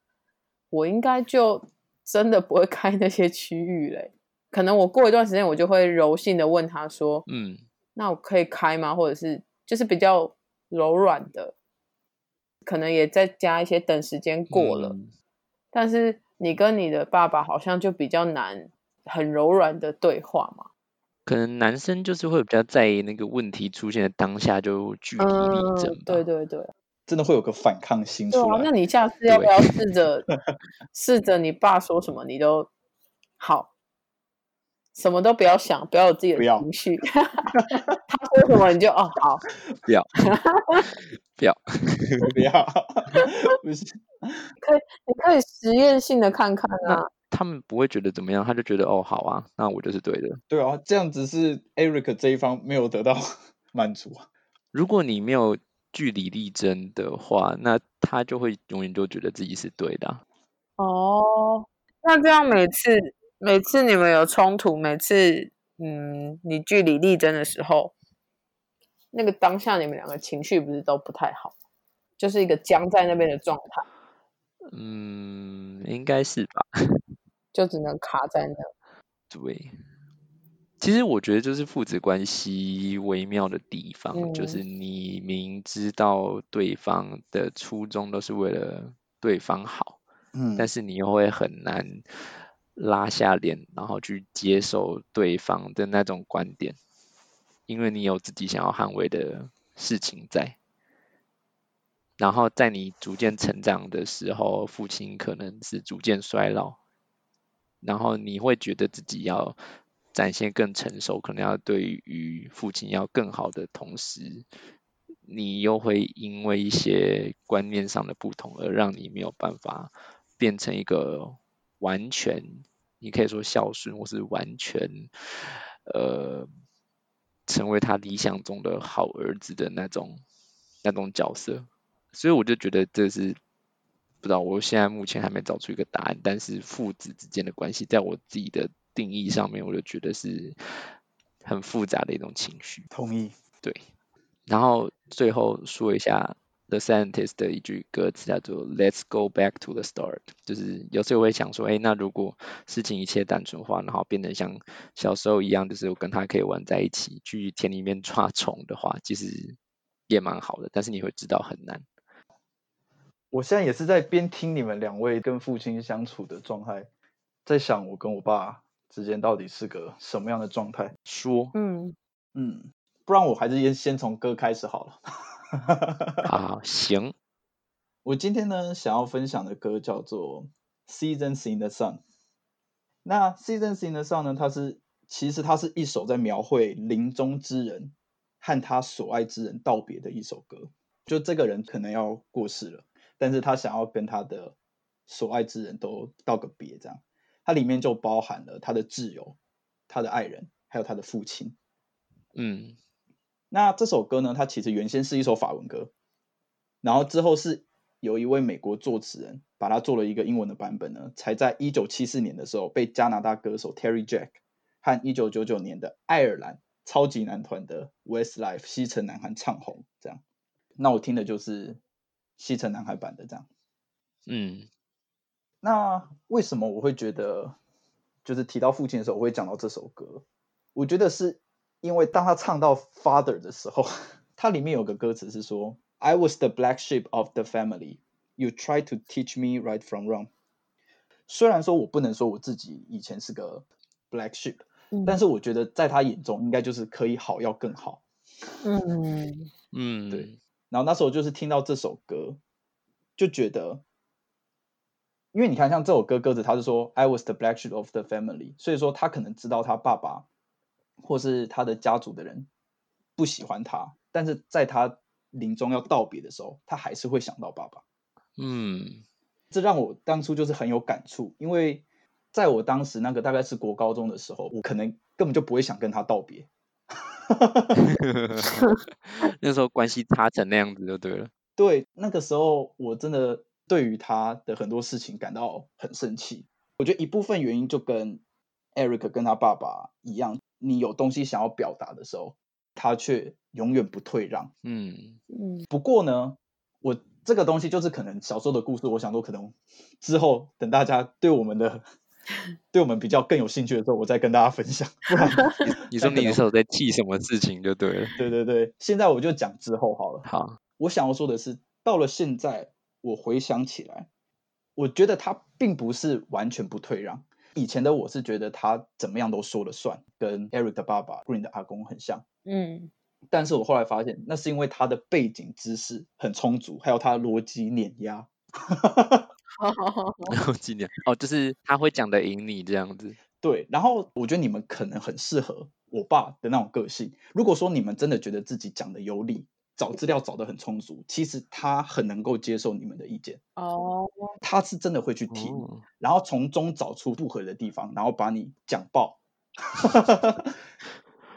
我应该就真的不会开那些区域嘞。可能我过一段时间我就会柔性的问他说，嗯，那我可以开吗？或者是就是比较柔软的，可能也再加一些等时间过了，嗯，但是你跟你的爸爸好像就比较难很柔软的对话嘛。可能男生就是会比较在意那个问题出现的当下就据理力争，嗯，对对对，真的会有个反抗心出来。对，啊，那你下次要不要试着试着你爸说什么你都好，什么都不要想，不要有自己的情绪。他说什么你就哦好，不要，不要，不要，不是。可以，你可以实验性的看看啊。他们不会觉得怎么样，他就觉得哦好啊，那我就是对的。对啊，这样子是 Eric 这一方没有得到满足啊。如果你没有据理力争的话，那他就会永远就觉得自己是对的啊。哦，那这样每次。每次你们有冲突，每次嗯，你据理力争的时候，那个当下你们两个情绪不是都不太好，就是一个僵在那边的状态。嗯，应该是吧。就只能卡在那。对，其实我觉得就是父子关系微妙的地方，嗯，就是你明知道对方的初衷都是为了对方好，嗯，但是你又会很难拉下脸然后去接受对方的那种观点，因为你有自己想要捍卫的事情在。然后在你逐渐成长的时候，父亲可能是逐渐衰老，然后你会觉得自己要展现更成熟，可能要对于父亲要更好的同时，你又会因为一些观念上的不同而让你没有办法变成一个完全你可以说孝顺或是完全呃成为他理想中的好儿子的那种那种角色。所以我就觉得这是不知道，我现在目前还没找出一个答案，但是父子之间的关系在我自己的定义上面，我就觉得是很复杂的一种情绪。同意。对。然后最后说一下 The Scientist 的一句歌词叫做 Let's go back to the start， 就是有时候我会想说，哎，那如果事情一切单纯化，然后变成像小时候一样，就是我跟他可以玩在一起，去田里面抓虫的话，其实也蛮好的，但是你会知道很难。我现在也是在边听你们两位跟父亲相处的状态，在想我跟我爸之间到底是个什么样的状态。说嗯嗯，不然我还是先从歌开始好了。好，行。我今天呢想要分享的歌叫做 Seasons in the Sun。 那 Seasons in the Sun 呢，它是其实它是一首在描绘临终之人和他所爱之人道别的一首歌。就这个人可能要过世了，但是他想要跟他的所爱之人都道个别，这样。它里面就包含了他的挚友、他的爱人，还有他的父亲。嗯，那这首歌呢，它其实原先是一首法文歌，然后之后是由一位美国作词人把它做了一个英文的版本呢，才在一九七四年的时候被加拿大歌手 Terry Jack 和一九九九年的爱尔兰超级男团的 Westlife 西城男孩唱红，这样。那我听的就是西城男孩版的，这样。嗯，那为什么我会觉得就是提到父亲的时候我会讲到这首歌，我觉得是因为当他唱到 father 的时候，他里面有个歌词是说 I was the black sheep of the family, you tried to teach me right from wrong。 虽然说我不能说我自己以前是个 black sheep，但是我觉得在他眼中应该就是可以好要更好。嗯嗯，对。然后那时候就是听到这首歌就觉得，因为你看像这首歌歌词他是说 I was the black sheep of the family， 所以说他可能知道他爸爸或是他的家族的人不喜欢他，但是在他临终要道别的时候他还是会想到爸爸。嗯，这让我当初就是很有感触，因为在我当时那个大概是国高中的时候，我可能根本就不会想跟他道别。那时候关系差成那样子就对了。对，那个时候我真的对于他的很多事情感到很生气。我觉得一部分原因就跟 Eric 跟他爸爸一样，你有东西想要表达的时候他却永远不退让。嗯，不过呢，我这个东西就是可能小时候的故事，我想说可能之后等大家对我们的对我们比较更有兴趣的时候我再跟大家分享。不然你说你那时候在气什么事情就对了。对对对，现在我就讲之后好了。好，我想要说的是到了现在我回想起来，我觉得他并不是完全不退让。以前的我是觉得他怎么样都说了算，跟 Eric 的爸爸 Green 的阿公很像。嗯，但是我后来发现那是因为他的背景知识很充足，还有他的逻辑碾压。好几年哦，就是他会讲的赢你这样子。对，然后我觉得你们可能很适合我爸的那种个性。如果说你们真的觉得自己讲的有理，找资料找的很充足，其实他很能够接受你们的意见。哦，他是真的会去听，哦，然后从中找出不合的地方，然后把你讲爆。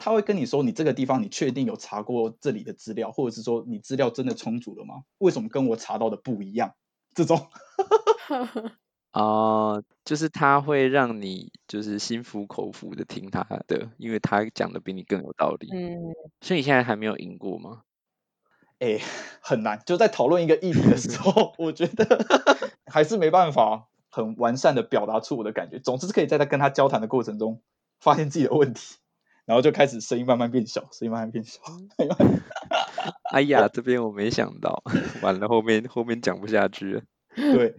他会跟你说你这个地方你确定有查过这里的资料，或者是说你资料真的充足了吗？为什么跟我查到的不一样？这种、呃、就是他会让你就是心服口服的听他的，因为他讲的比你更有道理。嗯，所以你现在还没有赢过吗？哎，很难，就在讨论一个议题的时候我觉得还是没办法很完善的表达出我的感觉。总之是可以在他跟他交谈的过程中发现自己的问题，然后就开始声音慢慢变小，声音慢慢变小。哎呀，这边我没想到，完了，后面后面讲不下去了。对，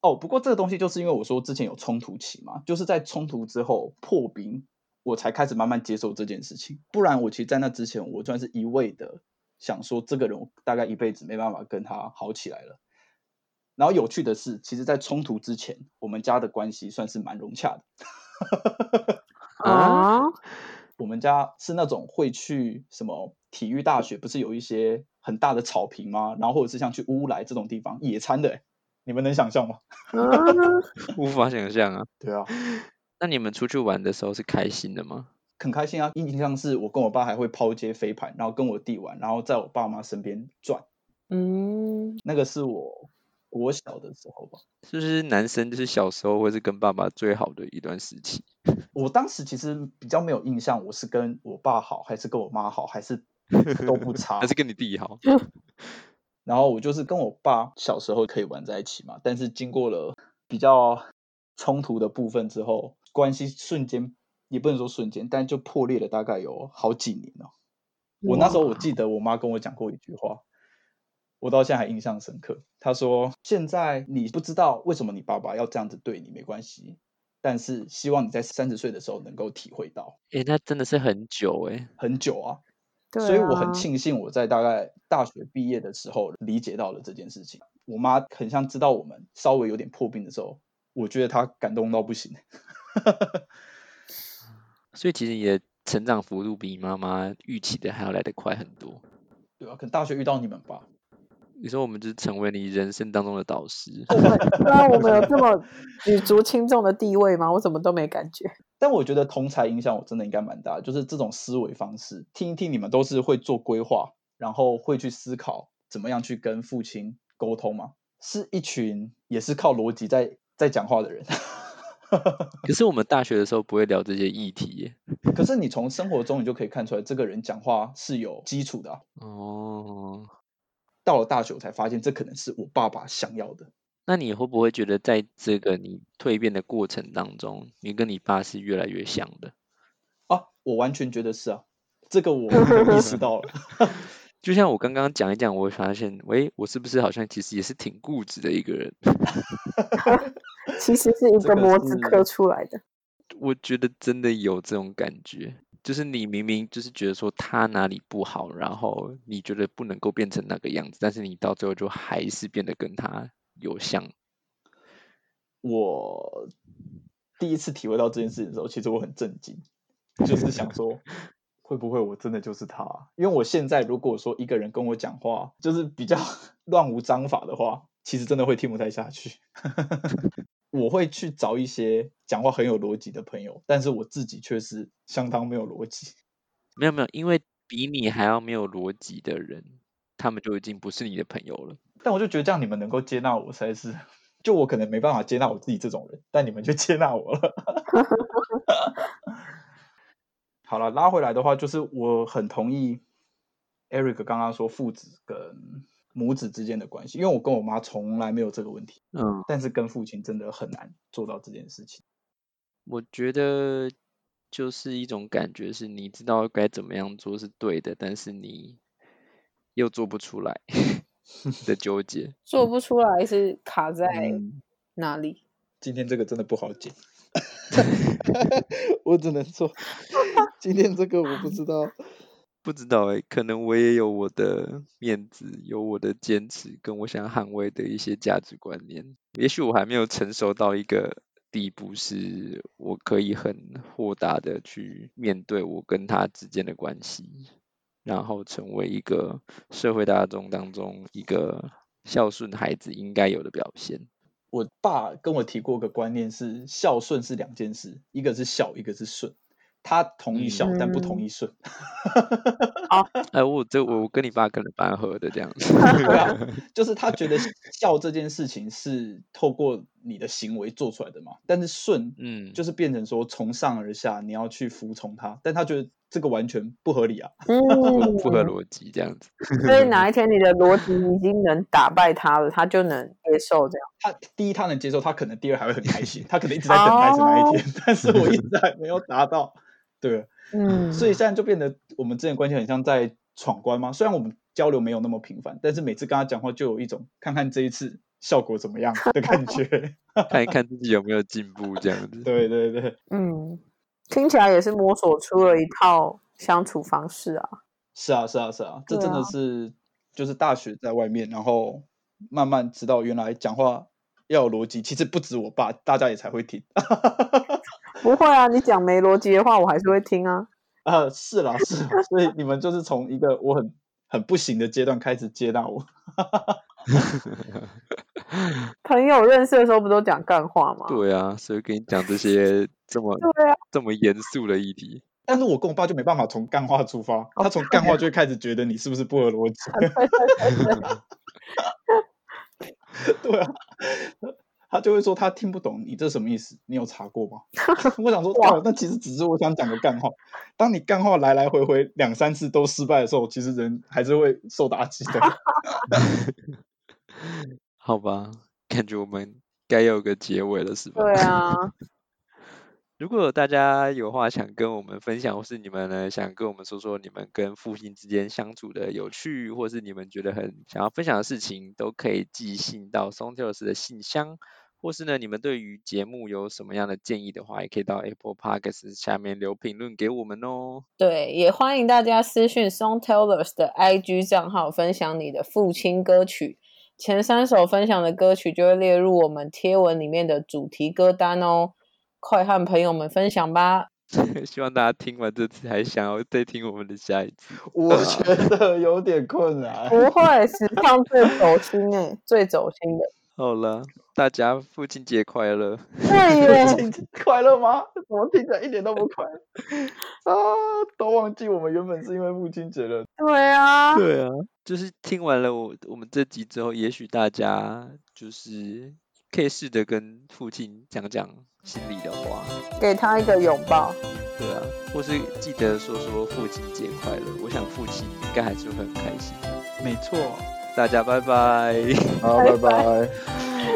哦，不过这个东西就是因为我说之前有冲突期嘛，就是在冲突之后破冰，我才开始慢慢接受这件事情。不然我其实在那之前，我算是一味的想说这个人，我大概一辈子没办法跟他好起来了。然后有趣的是，其实在冲突之前我们家的关系算是蛮融洽的啊我们家是那种会去什么体育大学不是有一些很大的草坪吗，然后或者是像去乌来这种地方野餐的、欸、你们能想象吗无法想象啊对啊，那你们出去玩的时候是开心的吗？很开心啊，印象是我跟我爸还会抛接飞盘，然后跟我弟玩，然后在我爸妈身边转。嗯，那个是我国小的时候吧。是不是男生就是小时候会是跟爸爸最好的一段时期？我当时其实比较没有印象，我是跟我爸好还是跟我妈好还是都不差还是跟你弟好然后我就是跟我爸小时候可以玩在一起嘛，但是经过了比较冲突的部分之后，关系瞬间也不能说瞬间，但就破裂了大概有好几年了、哦。我那时候我记得我妈跟我讲过一句话，我到现在还印象深刻。她说：“现在你不知道为什么你爸爸要这样子对你，没关系，但是希望你在三十岁的时候能够体会到。”哎，那真的是很久哎、欸，很久啊。对啊。所以我很庆幸我在大概大学毕业的时候理解到了这件事情。我妈很像知道我们稍微有点破冰的时候，我觉得她感动到不行。所以其实你的成长幅度比妈妈预期的还要来得快很多。对啊，可能大学遇到你们吧。你说我们就是成为你人生当中的导师。对啊，我们有这么举足轻重的地位吗？我怎么都没感觉。但我觉得同侪影响我真的应该蛮大，就是这种思维方式，听一听你们都是会做规划，然后会去思考怎么样去跟父亲沟通嘛，是一群也是靠逻辑在在讲话的人。可是我们大学的时候不会聊这些议题耶可是你从生活中你就可以看出来这个人讲话是有基础的啊。哦，到了大学我才发现这可能是我爸爸想要的。那你会不会觉得在这个你蜕变的过程当中，你跟你爸是越来越像的啊？我完全觉得是啊，这个我意识到了就像我刚刚讲一讲，我会发现喂，我是不是好像其实也是挺固执的一个人其实是一个模子刻出来的、这个、我觉得真的有这种感觉，就是你明明就是觉得说他哪里不好，然后你觉得不能够变成那个样子，但是你到最后就还是变得跟他有像。我第一次体会到这件事的时候，其实我很震惊，就是想说会不会我真的就是他、啊、因为我现在如果说一个人跟我讲话就是比较乱无章法的话，其实真的会听不太下去我会去找一些讲话很有逻辑的朋友，但是我自己却是相当没有逻辑。没有没有，因为比你还要没有逻辑的人，他们就已经不是你的朋友了。但我就觉得这样你们能够接纳我，实在是就我可能没办法接纳我自己这种人，但你们就接纳我了好了，拉回来的话，就是我很同意 Eric 刚刚说父子跟母子之间的关系，因为我跟我妈从来没有这个问题，嗯，但是跟父亲真的很难做到这件事情。我觉得就是一种感觉是你知道该怎么样做是对的，但是你又做不出来的纠结。做不出来是卡在哪里？嗯、今天这个真的不好解我只能说今天这个我不知道不知道、欸、可能我也有我的面子，有我的坚持跟我想捍卫的一些价值观念，也许我还没有成熟到一个地步是我可以很豁达的去面对我跟他之间的关系，然后成为一个社会大众当中一个孝顺孩子应该有的表现。我爸跟我提过个观念是孝顺是两件事，一个是孝一个是顺，他同意孝、嗯、但不同意顺、啊呃、我, 这我跟你爸可能蛮合的这样子对、啊、就是他觉得孝这件事情是透过你的行为做出来的嘛，但是顺就是变成说从上而下你要去服从他，但他觉得这个完全不合理啊、嗯、不合逻辑这样子所以哪一天你的逻辑已经能打败他了，他就能接受这样。他第一他能接受，他可能第二还会很开心，他可能一直在等待着那一天、哦、但是我一直还没有达到对，嗯，所以现在就变得我们之间关系很像在闯关嘛。虽然我们交流没有那么频繁，但是每次跟他讲话就有一种看看这一次效果怎么样的感觉，看一看自己有没有进步这样子。对对对，嗯，听起来也是摸索出了一套相处方式啊。是啊是啊是啊，这真的是、啊、就是大学在外面，然后慢慢知道原来讲话要有逻辑，其实不止我爸，大家也才会听。不会啊，你讲没逻辑的话我还是会听啊。啊，是啦是啦，所以你们就是从一个我很很不行的阶段开始接纳我。朋友认识的时候不都讲干话吗？对啊，所以给你讲这些这么对、啊、这么严肃的议题。但是我跟我爸就没办法从干话出发、oh, 他从干话就会开始觉得你是不是不合逻辑。对啊，他就会说他听不懂你这什么意思，你有查过吗？我想说那其实只是我想讲个干话，当你干话来来回回两三次都失败的时候，其实人还是会受打击的。好吧，感觉我们该有个结尾了是吧？对啊。如果大家有话想跟我们分享，或是你们呢想跟我们说说你们跟父亲之间相处的有趣，或是你们觉得很想要分享的事情，都可以寄信到 Song Tellers 的信箱，或是呢你们对于节目有什么样的建议的话，也可以到 Apple Podcast 下面留评论给我们哦。对，也欢迎大家私讯 Song Tellers 的 I G 账号分享你的父亲歌曲，前三首分享的歌曲就会列入我们贴文里面的主题歌单哦，快和朋友们分享吧。希望大家听完这次还想要再听我们的下一次。我觉得有点困难。不会，史上最走心耶，最走心的。好了，大家父亲节快乐。对耶，父亲节快乐吗？怎么听起来一点都不快乐啊，都忘记我们原本是因为父亲节了。对啊对啊，就是听完了我我们这集之后，也许大家就是可以试着跟父亲讲讲心里的话，给他一个拥抱。对啊，或是记得说说父亲节快乐，我想父亲应该还是会很开心。没错，大家拜拜。好，拜拜。